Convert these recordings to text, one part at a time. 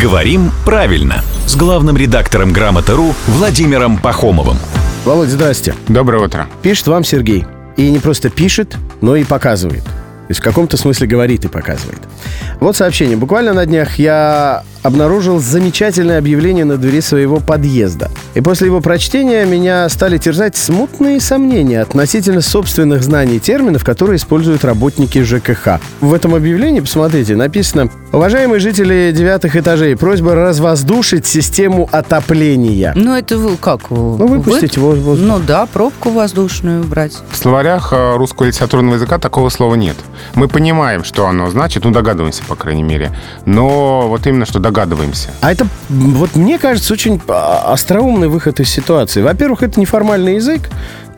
Говорим правильно с главным редактором Грамота.ру Владимиром Пахомовым. Володь, здрасте. Доброе утро. Пишет вам Сергей. И не просто пишет, но и показывает. То есть в каком-то смысле говорит и показывает. Вот сообщение. Буквально на днях я обнаружил замечательное объявление на двери своего подъезда. И после его прочтения меня стали терзать смутные сомнения относительно собственных знаний терминов, которые используют работники ЖКХ. В этом объявлении, посмотрите, написано: «Уважаемые жители девятых этажей, просьба развоздушить систему отопления». Ну это вы как? Ну выпустить воздух. Ну да, пробку воздушную брать. В словарях русского литературного языка такого слова нет. Мы понимаем, что оно значит, ну догадываемся, по крайней мере. Но вот именно, что догадываемся. А это, вот мне кажется, очень остроумный выход из ситуации. Во-первых, это неформальный язык.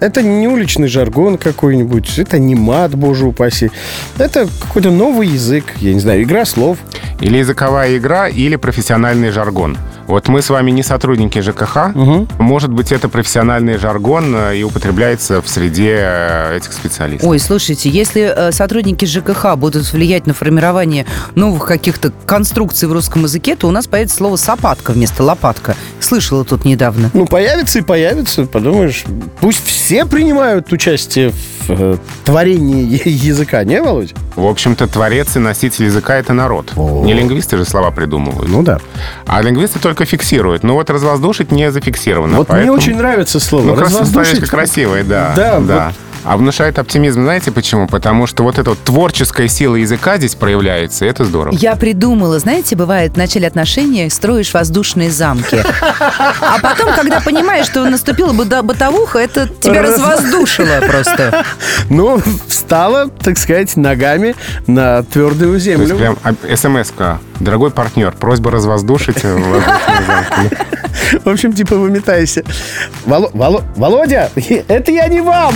Это не уличный жаргон какой-нибудь. Это не мат, боже упаси. Это какой-то новый язык. Я не знаю, игра слов. Или языковая игра, или профессиональный жаргон. Вот мы с вами не сотрудники ЖКХ. Угу. Может быть, это профессиональный жаргон и употребляется в среде этих специалистов. Ой, слушайте, если сотрудники ЖКХ будут влиять на формирование новых каких-то конструкций в русском языке, то у нас появится слово «сапатка» вместо «лопатка». Слышала тут недавно. Ну, появится и появится, подумаешь. Пусть все принимают участие в творении языка, не, Володь? В общем-то, творец и носитель языка — это народ. О-о-о. Не лингвисты же слова придумывают. Ну да. А лингвисты только фиксируют. Но вот «развоздушить» не зафиксировано. Вот поэтому... мне очень нравится слово. Ну, «развоздушить» красивое, да. Да, да. Вот... А внушает оптимизм, знаете почему? Потому что вот эта вот творческая сила языка здесь проявляется, и это здорово. Я придумала, знаете, бывает, в начале отношений строишь воздушные замки. А потом, когда понимаешь, что наступила бытовуха, это тебя развоздушило просто. Ну, встала, так сказать, ногами на твердую землю. То есть прям смс-ка. Дорогой партнер, просьба развоздушить воздушные замки. В общем, типа выметайся. Володя, это я не вам!